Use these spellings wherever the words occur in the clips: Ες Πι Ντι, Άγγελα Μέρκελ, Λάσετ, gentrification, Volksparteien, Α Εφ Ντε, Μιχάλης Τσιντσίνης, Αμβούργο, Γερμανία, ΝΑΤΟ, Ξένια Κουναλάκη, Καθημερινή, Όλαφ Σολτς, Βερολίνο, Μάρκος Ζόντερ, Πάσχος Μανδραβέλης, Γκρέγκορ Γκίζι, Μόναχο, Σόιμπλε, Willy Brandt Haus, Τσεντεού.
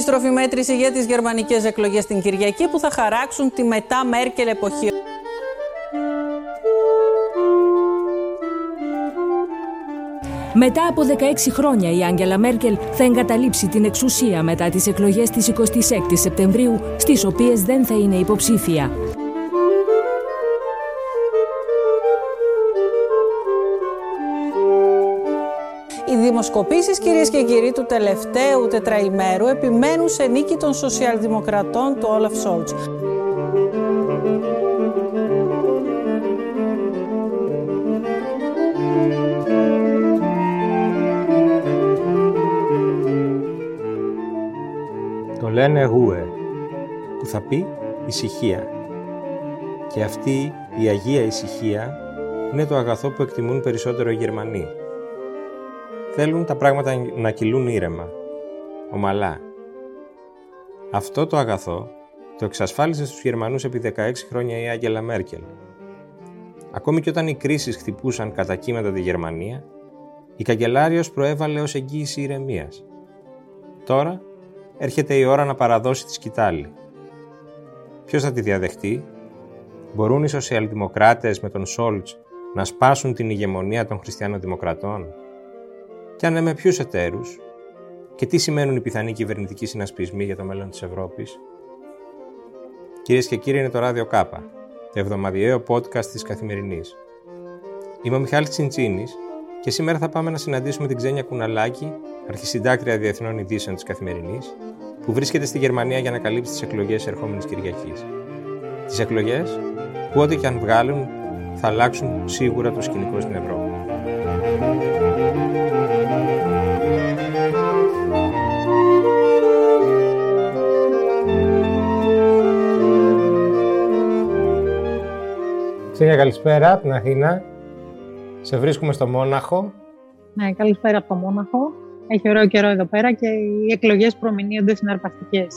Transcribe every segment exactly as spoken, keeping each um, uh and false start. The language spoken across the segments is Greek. αντίστροφη μέτρηση για τις γερμανικές εκλογές την Κυριακή που θα χαράξουν τη μετά Μέρκελ εποχή. Μετά από δεκαέξι χρόνια η Άγγελα Μέρκελ θα εγκαταλείψει την εξουσία μετά τις εκλογές της εικοστής έκτης Σεπτεμβρίου, στις οποίες δεν θα είναι υποψήφια. Οι δημοσκοπήσεις, κυρίες και κύριοι, του τελευταίου τετραημέρου επιμένουν σε νίκη των σοσιαλδημοκρατών του Όλαφ Σολτς. Το λένε Γουε, που θα πει ησυχία. Και αυτή η Αγία Ησυχία είναι το αγαθό που εκτιμούν περισσότερο οι Γερμανοί. Θέλουν τα πράγματα να κυλούν ήρεμα, ομαλά. Αυτό το αγαθό το εξασφάλισε στους Γερμανούς επί δεκαέξι χρόνια η Άγγελα Μέρκελ. Ακόμη και όταν οι κρίσεις χτυπούσαν κατά κύματα τη Γερμανία, η καγκελάριος προέβαλε ως εγγύηση ηρεμίας. Τώρα έρχεται η ώρα να παραδώσει τη σκυτάλη. Ποιος θα τη διαδεχτεί? Μπορούν οι σοσιαλδημοκράτες με τον Σόλτς να σπάσουν την ηγεμονία των χριστιανοδημοκρατών? Κι αν με ποιους εταίρους? Και τι σημαίνουν οι πιθανοί κυβερνητικοί συνασπισμοί για το μέλλον της Ευρώπης? Κυρίες και κύριοι, είναι το Ράδιο Κάπα, το εβδομαδιαίο podcast της Καθημερινής. Είμαι ο Μιχάλης Τσιντσίνης και σήμερα θα πάμε να συναντήσουμε την Ξένια Κουναλάκη, αρχισυντάκτρια διεθνών ειδήσεων της Καθημερινής, που βρίσκεται στη Γερμανία για να καλύψει τις εκλογές ερχόμενης Κυριακής. Τις εκλογές που, ό,τι και αν βγάλουν, θα αλλάξουν σίγουρα το σκηνικό στην Ευρώπη. Ξένια, καλησπέρα από την Αθήνα. Σε βρίσκουμε στο Μόναχο. Ναι, καλησπέρα από το Μόναχο. Έχει ωραίο καιρό εδώ πέρα και οι εκλογές προμηνύονται συναρπαστικές.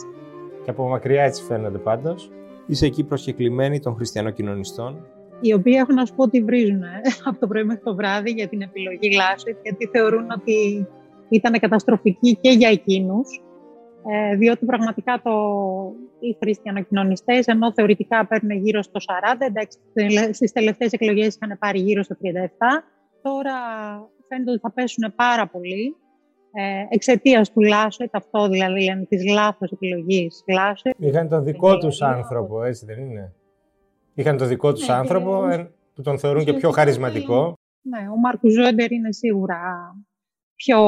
Και από μακριά έτσι φαίνονται πάντως. Είσαι εκεί προσκεκλημένη των χριστιανοκοινωνιστών. Οι οποίοι έχουν να σου πω ότι βρίζουν ε, από το πρωί μέχρι το βράδυ για την επιλογή Λάσιτ, γιατί θεωρούν ότι ήταν καταστροφική και για εκείνους. Ε, διότι πραγματικά το, οι χριστιανοκοινωνιστές, ενώ θεωρητικά παίρνουν γύρω στο σαράντα, εντάξει, στις τελευταίες εκλογές είχαν πάρει γύρω στο τριάντα επτά, τώρα φαίνεται ότι θα πέσουν πάρα πολύ ε, εξαιτίας του Λάσετ, αυτό δηλαδή λένε, της λάθος επιλογής Λάσετ. Είχαν τον δικό τους άνθρωπο, έτσι δεν είναι? Είχαν τον δικό τους ναι, άνθρωπο ε, που τον θεωρούν και πιο χαρισματικό. Ναι, ο Μάρκος Ζόντερ είναι σίγουρα πιο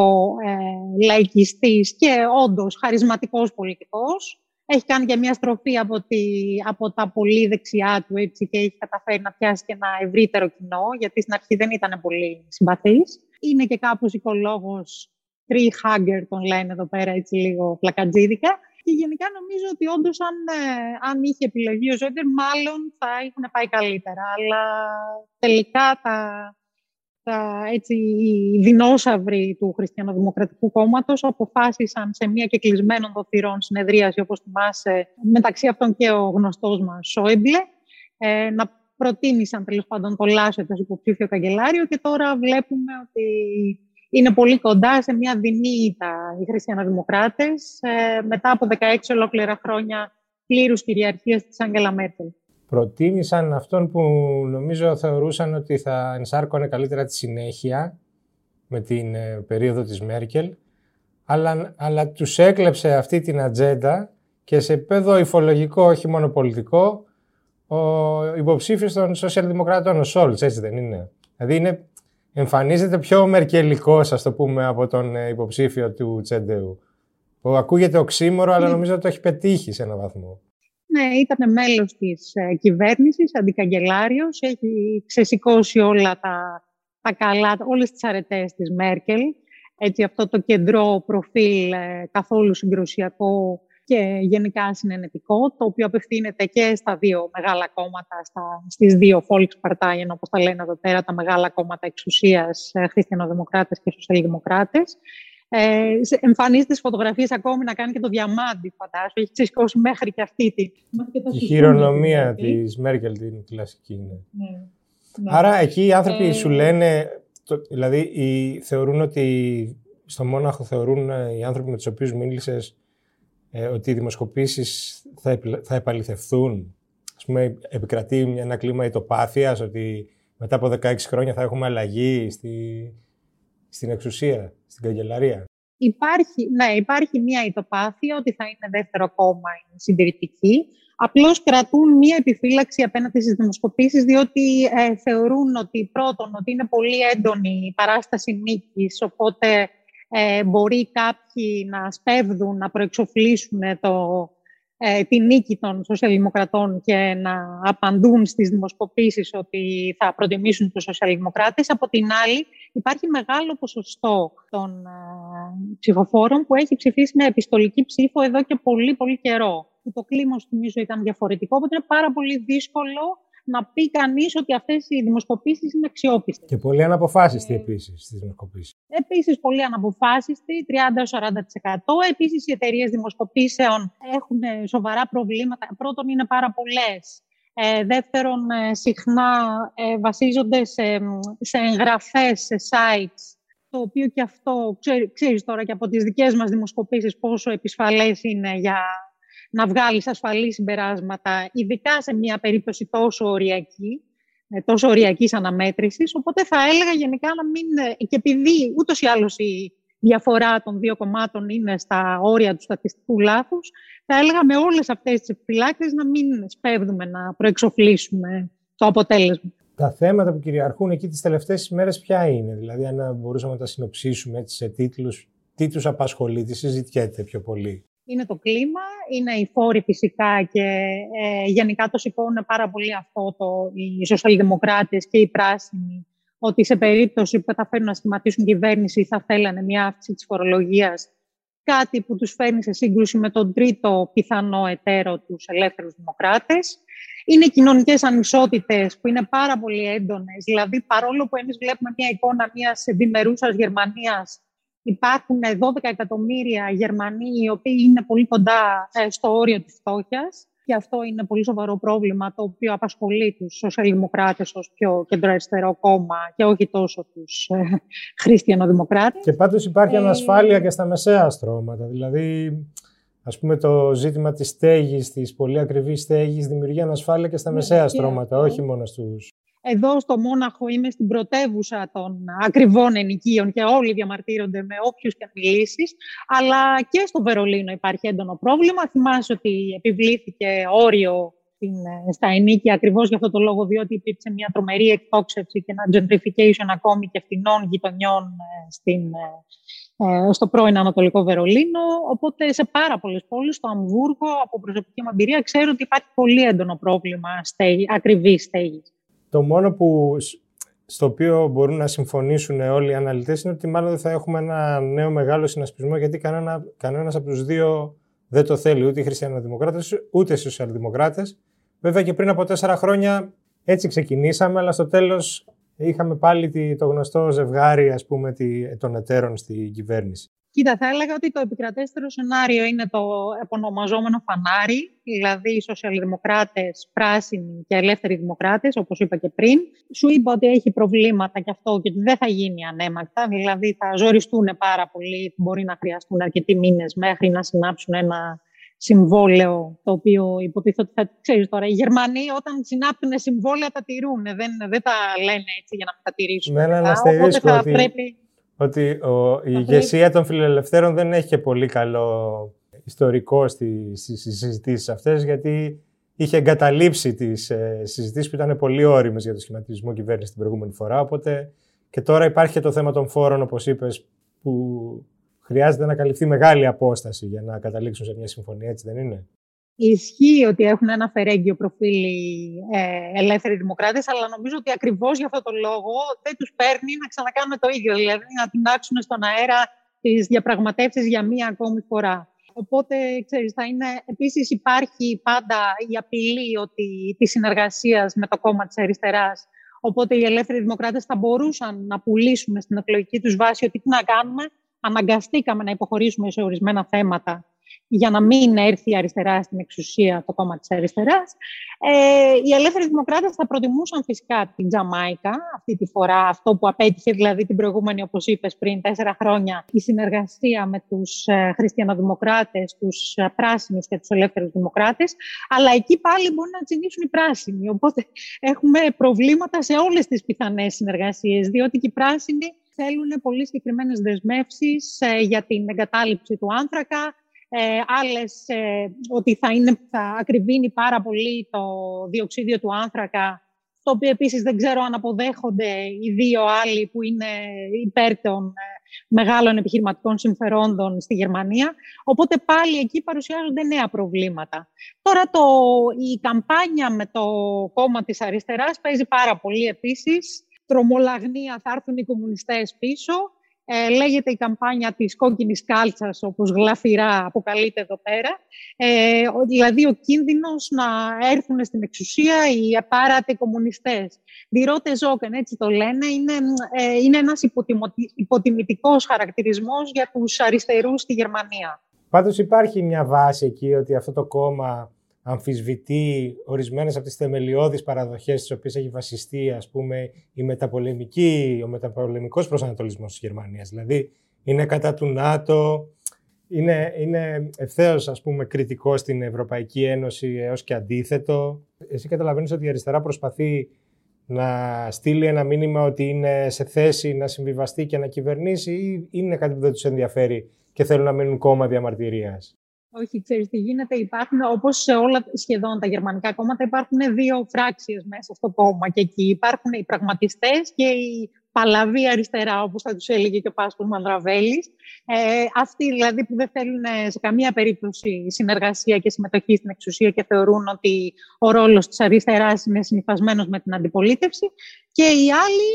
ε, λαϊκιστής και όντως χαρισματικός πολιτικός. Έχει κάνει και μια στροφή από, τη, από τα πολύ δεξιά του έτσι, και έχει καταφέρει να πιάσει και ένα ευρύτερο κοινό, γιατί στην αρχή δεν ήταν πολύ συμπαθής. Είναι και κάπως οικολόγος, tree hugger τον λένε εδώ πέρα, έτσι λίγο πλακατζίδικα. Και γενικά νομίζω ότι όντως αν, ε, αν είχε επιλογή ο Ζόντερ, μάλλον θα έχουν πάει καλύτερα. Αλλά τελικά τα... Τα, έτσι, οι δεινόσαυροι του Χριστιανοδημοκρατικού Κόμματος αποφάσισαν σε μια κεκλεισμένων των θυρών συνεδρίαση, όπως θυμάσαι, μεταξύ αυτών και ο γνωστός μας Σόιμπλε, ε, να προτίμησαν τέλος πάντων το Λάσετ ως υποψήφιο καγκελάριο και τώρα βλέπουμε ότι είναι πολύ κοντά σε μια δεινή ήττα οι χριστιανοδημοκράτες ε, μετά από δεκαέξι ολόκληρα χρόνια πλήρους κυριαρχίας της Άγγελα Μέρκελ. Προτίμησαν αυτόν που νομίζω θεωρούσαν ότι θα ενσάρκωνε καλύτερα τη συνέχεια με την ε, περίοδο της Μέρκελ, αλλά, αλλά τους έκλεψε αυτή την ατζέντα και σε επίπεδο υφολογικό, όχι μόνο πολιτικό, ο υποψήφιος των σοσιαλδημοκρατών, ο Σόλτς, έτσι δεν είναι? Δηλαδή είναι, εμφανίζεται πιο μερκελικός, ας το πούμε, από τον ε, υποψήφιο του Τσεντεού, που ακούγεται οξύμορο, αλλά νομίζω ότι το έχει πετύχει σε έναν βαθμό. Ναι, ήταν μέλος της ε, κυβέρνησης, αντικαγκελάριος, έχει ξεσηκώσει όλα τα, τα καλά, όλες τις αρετές της Μέρκελ. Έτσι, αυτό το κεντρό προφίλ ε, καθόλου συγκρουσιακό και γενικά συνενετικό, το οποίο απευθύνεται και στα δύο μεγάλα κόμματα, στα, στις δύο Volksparteien, όπως τα λένε εδώ πέρα, τα μεγάλα κόμματα εξουσίας, ε, χριστιανοδημοκράτες και σοσιαλδημοκράτες. Ε, εμφανίζεται στις φωτογραφίες ακόμη να κάνει και το διαμάντι, φαντάζομαι. Έχει ξεσηκώσει μέχρι και αυτή τη. Η χειρονομία της Μέρκελ την κλασική είναι. Ναι. Άρα εκεί οι άνθρωποι ε... σου λένε, το, δηλαδή οι, θεωρούν ότι στο Μόναχο θεωρούν οι άνθρωποι με τους οποίους μίλησες ε, ότι οι δημοσκοπήσεις θα, επι, θα επαληθευθούν. Ας πούμε, επικρατεί ένα κλίμα ητοπάθειας, ότι μετά από δεκαέξι χρόνια θα έχουμε αλλαγή στη, στην εξουσία, στην καγκελαρία. Υπάρχει, ναι, υπάρχει μια ητοπάθεια ότι θα είναι δεύτερο κόμμα η συντηρητική. Απλώς κρατούν μια επιφύλαξη απέναντι στις δημοσκοπήσεις, διότι ε, θεωρούν ότι πρώτον ότι είναι πολύ έντονη η παράσταση νίκης, οπότε ε, μπορεί κάποιοι να σπέβδουν, να προεξοφλήσουν το, ε, τη νίκη των σοσιαλδημοκρατών και να απαντούν στις δημοσκοπήσεις ότι θα προτιμήσουν τους σοσιαλδημοκράτες. Από την άλλη, υπάρχει μεγάλο ποσοστό των ε, ψηφοφόρων που έχει ψηφίσει με επιστολική ψήφο εδώ και πολύ πολύ καιρό. Που το κλίμα, νομίζω, ήταν διαφορετικό, οπότε είναι πάρα πολύ δύσκολο να πει κανείς ότι αυτές οι δημοσκοπήσεις είναι αξιόπιστες. Και πολύ αναποφάσιστη ε... επίσης στις δημοσκοπήσεις. Επίσης, πολύ αναποφάσιστη, τριάντα με σαράντα τοις εκατό. Επίσης, οι εταιρείες δημοσκοπήσεων έχουν σοβαρά προβλήματα. Πρώτον, είναι πάρα πολλές. Ε, δεύτερον, συχνά ε, βασίζονται σε, σε εγγραφές, σε sites, το οποίο και αυτό, ξέρει, ξέρεις τώρα και από τις δικές μας δημοσκοπήσεις πόσο επισφαλές είναι για να βγάλεις ασφαλή συμπεράσματα, ειδικά σε μια περίπτωση τόσο οριακή, τόσο οριακής αναμέτρησης. Οπότε θα έλεγα γενικά να μην... Και επειδή ούτως ή άλλως η διαφορά των δύο κομμάτων είναι στα όρια του στατιστικού λάθους, θα έλεγα με όλες αυτές τις επιφυλάξεις να μην σπέβδουμε να προεξοφλήσουμε το αποτέλεσμα. Τα θέματα που κυριαρχούν εκεί τις τελευταίες ημέρες ποια είναι? Δηλαδή, αν μπορούσαμε να τα συνοψίσουμε έτσι σε τίτλους, τι τους απασχολεί, τι συζητιέται πιο πολύ? Είναι το κλίμα, είναι οι φόροι φυσικά και ε, γενικά το σηκώνουν πάρα πολύ αυτό το, οι σοσιαλδημοκράτες και οι πράσινοι, ότι σε περίπτωση που θα φέρουν να σχηματίσουν κυβέρνηση θα θέλανε μια αύξηση της φορολογίας, κάτι που τους φέρνει σε σύγκρουση με τον τρίτο πιθανό εταίρο, τους ελεύθερους δημοκράτες. Είναι κοινωνικές ανισότητες που είναι πάρα πολύ έντονες, δηλαδή παρόλο που εμείς βλέπουμε μια εικόνα μιας ευημερούσας Γερμανίας, υπάρχουν δώδεκα εκατομμύρια Γερμανοί οι οποίοι είναι πολύ κοντά στο όριο της φτώχειας και αυτό είναι πολύ σοβαρό πρόβλημα το οποίο απασχολεί τους σοσιαλδημοκράτες ως πιο κεντροαριστερό κόμμα και όχι τόσο τους ε, χριστιανοδημοκράτες. Και πάντως υπάρχει ε... ανασφάλεια και στα μεσαία στρώματα. Δηλαδή, ας πούμε, το ζήτημα της στέγης, της πολύ ακριβής στέγης, δημιουργεί ανασφάλεια και στα ναι, μεσαία και στρώματα, όχι μόνο στους... Εδώ στο Μόναχο είμαι στην πρωτεύουσα των ακριβών ενοικίων και όλοι διαμαρτύρονται με όποιους και μιλήσεις, αλλά και στο Βερολίνο υπάρχει έντονο πρόβλημα. Θυμάσαι ότι επιβλήθηκε όριο στα ενοίκια ακριβώς για αυτό το λόγο, διότι υπήρξε μια τρομερή εκτόξευση και ένα gentrification ακόμη και φτηνών γειτονιών στην, στο πρώην Ανατολικό Βερολίνο. Οπότε σε πάρα πολλές πόλεις, στο Αμβούργο, από προσωπική μου εμπειρία, ξέρω ότι υπάρχει πολύ έντονο πρόβλημα ακριβής στέγης. Το μόνο που, στο οποίο μπορούν να συμφωνήσουν όλοι οι αναλυτές είναι ότι μάλλον δεν θα έχουμε ένα νέο μεγάλο συνασπισμό, γιατί κανένα, κανένας από τους δύο δεν το θέλει, ούτε οι χριστιανοδημοκράτες ούτε οι σοσιαλδημοκράτες. Βέβαια και πριν από τέσσερα χρόνια έτσι ξεκινήσαμε, αλλά στο τέλος είχαμε πάλι το γνωστό ζευγάρι, ας πούμε, των εταίρων στην κυβέρνηση. Κοίτα, θα έλεγα ότι το επικρατέστερο σενάριο είναι το επωνομαζόμενο φανάρι, δηλαδή οι σοσιαλδημοκράτες, πράσινοι και ελεύθεροι δημοκράτες, όπως είπα και πριν. Σου είπα ότι έχει προβλήματα και αυτό και ότι δεν θα γίνει ανέμακτα, δηλαδή θα ζοριστούν πάρα πολύ, μπορεί να χρειαστούν αρκετοί μήνες μέχρι να συνάψουν ένα συμβόλαιο, το οποίο υποτίθεται ότι θα ξέρεις τώρα. Οι Γερμανοί όταν συνάπτουν συμβόλαια τα τηρούν, δεν, δεν τα λένε έτσι για να μην τα τηρήσουν. Με έναν αστερίσκο ότι... Πρέπει... ότι ο, η ηγεσία των φιλελευθέρων δεν έχει και πολύ καλό ιστορικό στις συζητήσεις αυτές, γιατί είχε εγκαταλείψει τις ε, συζητήσεις που ήταν πολύ όριμες για το σχηματισμό κυβέρνηση την προηγούμενη φορά. Οπότε και τώρα υπάρχει και το θέμα των φόρων, όπως είπες, που χρειάζεται να καλυφθεί μεγάλη απόσταση για να καταλήξουν σε μια συμφωνία, έτσι δεν είναι? Ισχύει ότι έχουν ένα φερέγγιο προφίλ οι ε, ελεύθεροι δημοκράτες, αλλά νομίζω ότι ακριβώς για αυτό το λόγο δεν τους παίρνει να ξανακάνουν το ίδιο, δηλαδή να τεινάξουν στον αέρα τις διαπραγματεύσεις για μία ακόμη φορά. Οπότε, ξέρεις, θα είναι... Επίσης υπάρχει πάντα η απειλή ότι, της συνεργασίας με το κόμμα της αριστεράς, οπότε οι ελεύθεροι δημοκράτες θα μπορούσαν να πουλήσουν στην εκλογική τους βάση ότι τι να κάνουμε, αναγκαστήκαμε να υποχωρήσουμε σε ορισμένα θέματα για να μην έρθει η αριστερά στην εξουσία, το κόμμα της αριστεράς. Ε, οι ελεύθεροι δημοκράτες θα προτιμούσαν φυσικά την Τζαμάικα αυτή τη φορά, αυτό που απέτυχε δηλαδή την προηγούμενη, όπως είπες πριν, τέσσερα χρόνια, η συνεργασία με τους χριστιανοδημοκράτες, τους πράσινους και τους ελεύθερους δημοκράτες, αλλά εκεί πάλι μπορεί να τσινήσουν οι πράσινοι. Οπότε έχουμε προβλήματα σε όλες τις πιθανές συνεργασίες, διότι και οι πράσινοι θέλουν πολύ συγκεκριμένες δεσμεύσεις ε, για την εγκατάλειψη του άνθρακα, Ε, άλλες ε, ότι θα, είναι, θα ακριβίνει πάρα πολύ το διοξίδιο του άνθρακα, το οποίο επίσης δεν ξέρω αν αποδέχονται οι δύο άλλοι που είναι υπέρ των μεγάλων επιχειρηματικών συμφερόντων στη Γερμανία. Οπότε πάλι εκεί παρουσιάζονται νέα προβλήματα. Τώρα το, η καμπάνια με το κόμμα της αριστεράς παίζει πάρα πολύ επίσης. Τρομολαγνία, θα έρθουν οι κομμουνιστές πίσω. Ε, λέγεται η καμπάνια της κόκκινης κάλτσας, όπως γλαφυρά αποκαλείται εδώ πέρα. Ε, δηλαδή ο κίνδυνος να έρθουν στην εξουσία οι απάρατε κομμουνιστές. Die rote Socken, έτσι το λένε, είναι, ε, είναι ένας υποτιμωτι... υποτιμητικός χαρακτηρισμός για τους αριστερούς στη Γερμανία. Πάντως υπάρχει μια βάση εκεί ότι αυτό το κόμμα αμφισβητεί ορισμένες από τις θεμελιώδεις παραδοχές στις οποίες έχει βασιστεί, ας πούμε, η μεταπολεμική, ο μεταπολεμικός προσανατολισμός της Γερμανίας. Δηλαδή, είναι κατά του ΝΑΤΟ, είναι, είναι ευθέως, ας πούμε, κριτικό στην Ευρωπαϊκή Ένωση έως και αντίθετο. Εσύ καταλαβαίνεις ότι η αριστερά προσπαθεί να στείλει ένα μήνυμα ότι είναι σε θέση να συμβιβαστεί και να κυβερνήσει, ή είναι κάτι που δεν τους ενδιαφέρει και θέλουν να μείνουν κόμμα διαμαρτυρίας? Όχι, ξέρεις τι γίνεται. Υπάρχουν, όπως σε όλα σχεδόν τα γερμανικά κόμματα, υπάρχουν δύο φράξεις μέσα στο κόμμα. Και εκεί υπάρχουν οι πραγματιστές και οι παλαβοί αριστερά, όπως θα τους έλεγε και ο Πάσχος Μανδραβέλης. Ε, αυτοί δηλαδή που δεν θέλουν σε καμία περίπτωση συνεργασία και συμμετοχή στην εξουσία και θεωρούν ότι ο ρόλος της αριστεράς είναι συνυφασμένος με την αντιπολίτευση. Και οι άλλοι,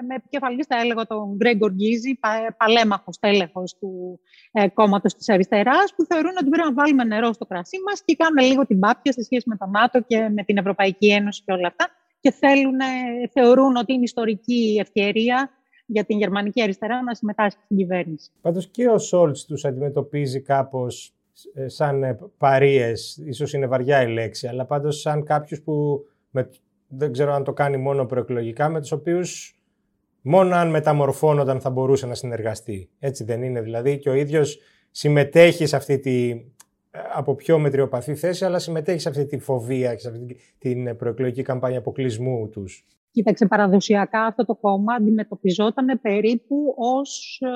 ε, με επικεφαλής θα έλεγα τον Γκρέγκορ Γκίζι, πα, παλέμαχος τέλεχος του ε, κόμματος της αριστεράς, που θεωρούν ότι πρέπει να βάλουμε νερό στο κρασί μας και κάνουμε λίγο την πάπια σε σχέση με το ΝΑΤΟ και με την Ευρωπαϊκή Ένωση και όλα αυτά. Και θέλουν, θεωρούν ότι είναι ιστορική ευκαιρία για την γερμανική αριστερά να συμμετάσχει στην κυβέρνηση. Πάντως και ο Σολτς τους αντιμετωπίζει κάπως σαν παρείες, ίσως είναι βαριά η λέξη, αλλά πάντως σαν κάποιους που, με, δεν ξέρω αν το κάνει μόνο προεκλογικά, με τους οποίους μόνο αν μεταμορφώνονταν θα μπορούσε να συνεργαστεί. Έτσι δεν είναι? Δηλαδή και ο ίδιος συμμετέχει σε αυτή τη... από πιο μετριοπαθή θέση, αλλά συμμετέχει σε αυτή τη φοβία και σε αυτή την προεκλογική καμπάνια αποκλεισμού τους. Κοίταξε, παραδοσιακά αυτό το κόμμα αντιμετωπιζόταν περίπου ως ε,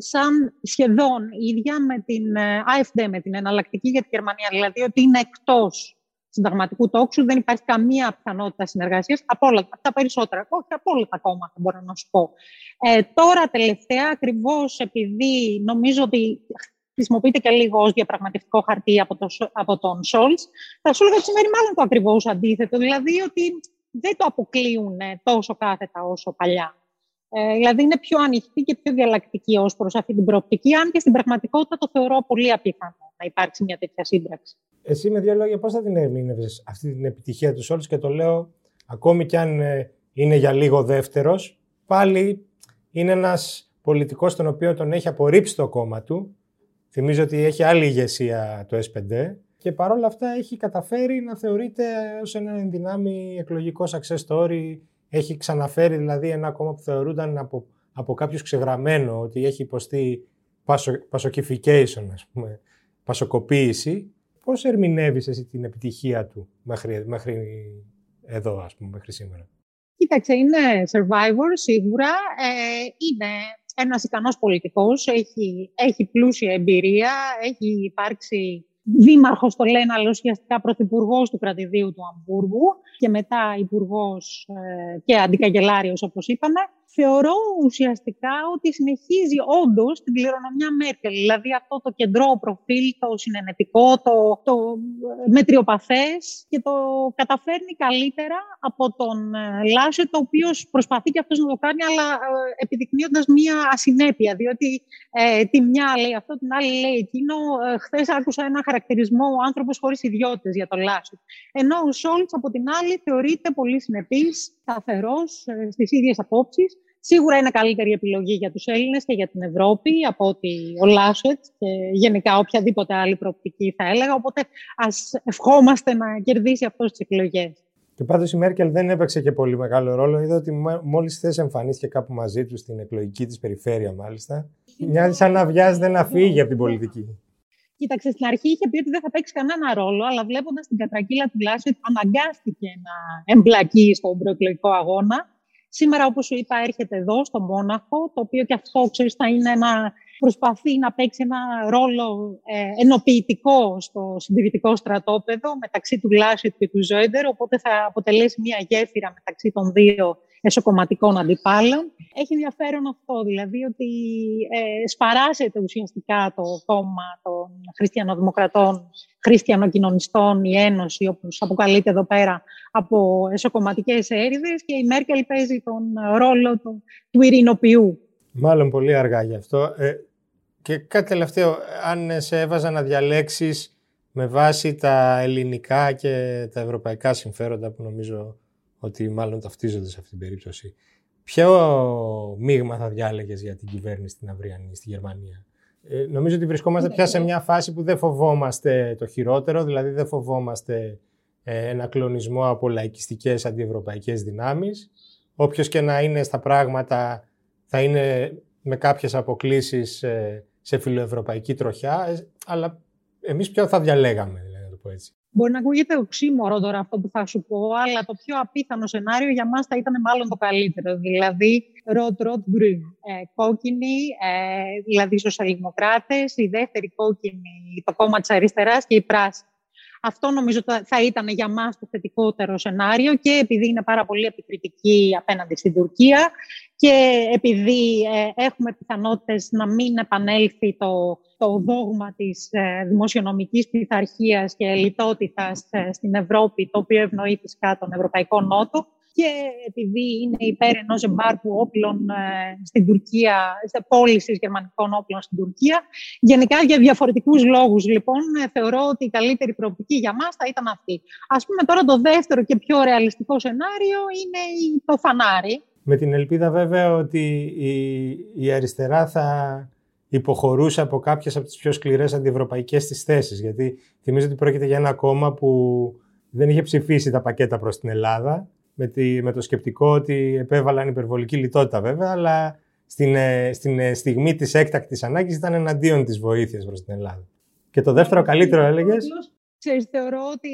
σαν σχεδόν ίδια με την Α Εφ Ντε, με την εναλλακτική για τη Γερμανία. Δηλαδή ότι είναι εκτός συνταγματικού τόξου, δεν υπάρχει καμία πιθανότητα συνεργασίας από όλα τα περισσότερα, όχι από όλα τα κόμματα, μπορώ να σου πω. Ε, τώρα τελευταία, ακριβώς επειδή νομίζω ότι χρησιμοποιείται και λίγο ως διαπραγματευτικό χαρτί από, το, από τον Σολτς, θα σου έλεγα ότι σημαίνει μάλλον το ακριβώς αντίθετο, δηλαδή ότι δεν το αποκλείουν τόσο κάθετα όσο παλιά. Ε, δηλαδή είναι πιο ανοιχτή και πιο διαλλακτική ως προς αυτή την προοπτική, αν και στην πραγματικότητα το θεωρώ πολύ απίθανο να υπάρξει μια τέτοια σύμπραξη. Εσύ με δύο λόγια πώς θα την ερμήνευες αυτή την επιτυχία του Σολτς? Και το λέω ακόμη κι αν είναι για λίγο δεύτερος, πάλι είναι ένας πολιτικός τον οποίο τον έχει απορρίψει το κόμμα του. Θυμίζω ότι έχει άλλη ηγεσία το Ες Πι Ντι και παρόλα αυτά έχει καταφέρει να θεωρείται ως ένα ενδυνάμει εκλογικό success story. Έχει ξαναφέρει δηλαδή ένα κόμμα που θεωρούνταν από, από κάποιους ξεγραμμένο, ότι έχει υποστεί πασο, πασοκιφικέισον, ας πούμε, πασοκοποίηση. Πώς ερμηνεύεις εσύ την επιτυχία του μέχρι, μέχρι εδώ, ας πούμε, μέχρι σήμερα? Κοίταξε, είναι survivor σίγουρα, ε, είναι... ένας ικανός πολιτικός, έχει, έχει πλούσια εμπειρία, έχει υπάρξει δήμαρχος, το λένε, αλλά ουσιαστικά πρωθυπουργός του κρατηδίου του Αμβούργου και μετά υπουργός ε, και αντικαγκελάριος, όπως είπαμε. Θεωρώ ουσιαστικά ότι συνεχίζει όντως την κληρονομιά Μέρκελ, δηλαδή αυτό το κεντρό προφίλ, το συνενετικό, το, το μετριοπαθές, και το καταφέρνει καλύτερα από τον Λάσε, το οποίος προσπαθεί και αυτός να το κάνει, αλλά επιδεικνύοντας μία ασυνέπεια, διότι ε, τη μια λέει αυτό, την άλλη λέει εκείνο. Ε, χθες άκουσα ένα χαρακτηρισμό «ο άνθρωπος χωρίς ιδιότητες» για τον Λάσε. Ενώ ο Σολτς από την άλλη θεωρείται πολύ συνεπής, σταθερός ε, στις ίδιες απόψεις. Σίγουρα είναι καλύτερη επιλογή για τους Έλληνες και για την Ευρώπη από ότι ο Λάσετς και γενικά οποιαδήποτε άλλη προοπτική θα έλεγα. Οπότε ας ευχόμαστε να κερδίσει αυτό στις εκλογές. Και πάντως η Μέρκελ δεν έπαιξε και πολύ μεγάλο ρόλο. Είδα ότι μόλις θες εμφανίστηκε κάπου μαζί του στην εκλογική της περιφέρεια μάλιστα. Μοιάζει σαν να βιάζεται να φύγει από την πολιτική. Κοίταξε, στην αρχή είχε πει ότι δεν θα παίξει κανένα ρόλο, αλλά βλέποντας την κατρακύλα του Λάσετ, αναγκάστηκε να εμπλακεί στον προεκλογικό αγώνα. Σήμερα, όπως σου είπα, έρχεται εδώ, στο Μόναχο, το οποίο και αυτό, ξέρεις, θα είναι ένα, προσπαθεί να παίξει ένα ρόλο ε, ενοποιητικό στο συντηρητικό στρατόπεδο μεταξύ του Λάσετ και του Ζόντερ, οπότε θα αποτελέσει μια γέφυρα μεταξύ των δύο εσωκομματικών αντιπάλων. Έχει ενδιαφέρον αυτό, δηλαδή ότι ε, σπαράσεται ουσιαστικά το κόμμα των χριστιανοδημοκρατών, χριστιανοκοινωνιστών, η Ένωση, όπως αποκαλείται εδώ πέρα, από εσωκομματικές έρηδες και η Μέρκελ παίζει τον ρόλο του, του ειρηνοποιού. Μάλλον πολύ αργά γι' αυτό. Ε, και κάτι τελευταίο, αν σε έβαζα να διαλέξεις με βάση τα ελληνικά και τα ευρωπαϊκά συμφέροντα που νομίζω ότι μάλλον ταυτίζονται σε αυτή την περίπτωση. Ποιο μείγμα θα διάλεγες για την κυβέρνηση την αυριανή στη Γερμανία? Ε, νομίζω ότι βρισκόμαστε πια σε μια φάση που δεν φοβόμαστε το χειρότερο, δηλαδή δεν φοβόμαστε ε, ένα κλονισμό από λαϊκιστικές αντιευρωπαϊκές δυνάμεις. Όποιος και να είναι στα πράγματα θα είναι με κάποιες αποκλήσεις ε, σε φιλοευρωπαϊκή τροχιά, ε, αλλά εμείς ποιο θα διαλέγαμε, να το πω έτσι. Μπορεί να ακούγεται οξύμορο τώρα αυτό που θα σου πω, αλλά το πιο απίθανο σενάριο για μας θα ήταν μάλλον το καλύτερο. Δηλαδή, ροτ-ροτ-γκριν, κόκκινοι, ε, δηλαδή οι σοσιαλδημοκράτες, η δεύτερη κόκκινη, το κόμμα της αριστεράς και η πράσινη. Αυτό νομίζω θα ήταν για μας το θετικότερο σενάριο και επειδή είναι πάρα πολύ επικριτική απέναντι στην Τουρκία και επειδή ε, έχουμε πιθανότητες να μην επανέλθει το, το δόγμα της ε, δημοσιονομικής πειθαρχίας και λιτότητας ε, στην Ευρώπη, το οποίο ευνοεί φυσικά τον Ευρωπαϊκό Νότο, και επειδή είναι υπέρ ενός εμπάρκου όπλων ε, στην Τουρκία, σε πώληση γερμανικών όπλων στην Τουρκία. Γενικά, για διαφορετικούς λόγους, λοιπόν, ε, θεωρώ ότι η καλύτερη προοπτική για μας θα ήταν αυτή. Ας πούμε τώρα το δεύτερο και πιο ρεαλιστικό σενάριο είναι το φανάρι. Με την ελπίδα βέβαια ότι η, η αριστερά θα υποχωρούσε από κάποιες από τις πιο σκληρές αντιευρωπαϊκές της θέσεις. Γιατί θυμίζω ότι πρόκειται για ένα κόμμα που δεν είχε ψηφίσει τα πακέτα προς την Ελλάδα. Με, τη, με το σκεπτικό ότι επέβαλαν υπερβολική λιτότητα βέβαια, αλλά στην, στην στιγμή της έκτακτης ανάγκης ήταν εναντίον της βοήθειας προς την Ελλάδα. Και το δεύτερο καλύτερο έλεγες... Ξέρεις, θεωρώ ότι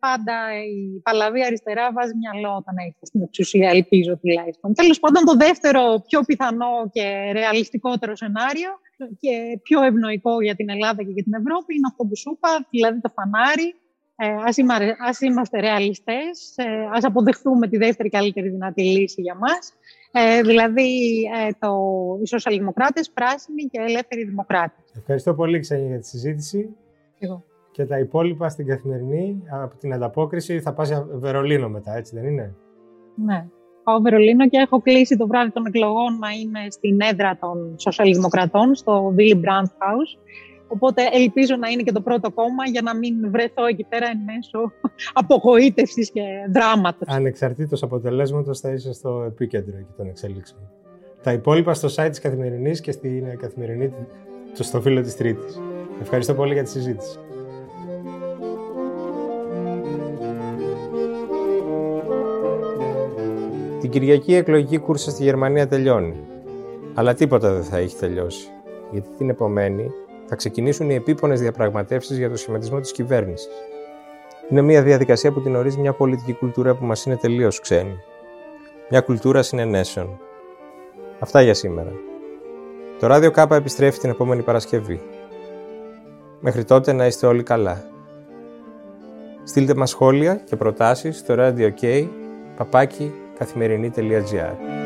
πάντα η παλαβή αριστερά βάζει μυαλό όταν έχει στην εξουσία, ελπίζω τουλάχιστον. Τέλος πάντων, το δεύτερο πιο πιθανό και ρεαλιστικότερο σενάριο και πιο ευνοϊκό για την Ελλάδα και για την Ευρώπη είναι αυτό που σου είπα, δηλαδή το φανάρι. Ε, ας, είμα, ας είμαστε ρεαλιστές, ε, ας αποδεχθούμε τη δεύτερη καλύτερη δυνατή λύση για μας, ε, δηλαδή ε, το, οι σοσιαλδημοκράτες, πράσινοι και ελεύθεροι δημοκράτες. Ευχαριστώ πολύ, Ξένια, για τη συζήτηση. Εγώ. Και τα υπόλοιπα στην Καθημερινή, από την ανταπόκριση, θα πας σε Βερολίνο μετά, έτσι δεν είναι? Ναι, πάω Βερολίνο και έχω κλείσει το βράδυ των εκλογών να είμαι στην έδρα των σοσιαλδημοκρατών, στο Willy Brandt Haus. Οπότε ελπίζω να είναι και το πρώτο κόμμα για να μην βρεθώ εκεί πέρα εν μέσω απογοήτευσης και δράματος. Ανεξαρτήτως αποτελέσματος θα είσαι στο επίκεντρο εκεί των εξελίξεων. Τα υπόλοιπα στο site της Καθημερινής και στην Καθημερινή στο φύλλο της Τρίτης. Ευχαριστώ πολύ για τη συζήτηση. Την Κυριακή η εκλογική κούρσα στη Γερμανία τελειώνει. Αλλά τίποτα δεν θα έχει τελειώσει. Γιατί την επομένη θα ξεκινήσουν οι επίπονες διαπραγματεύσεις για το σχηματισμό της κυβέρνησης. Είναι μια διαδικασία που την ορίζει μια πολιτική κουλτούρα που μας είναι τελείως ξένη. Μια κουλτούρα συνενέσεων. Αυτά για σήμερα. Το Ράδιο Κάπα επιστρέφει την επόμενη Παρασκευή. Μέχρι τότε να είστε όλοι καλά. Στείλτε μας σχόλια και προτάσεις στο radio k παπάκι καθημερινή τελεία gr.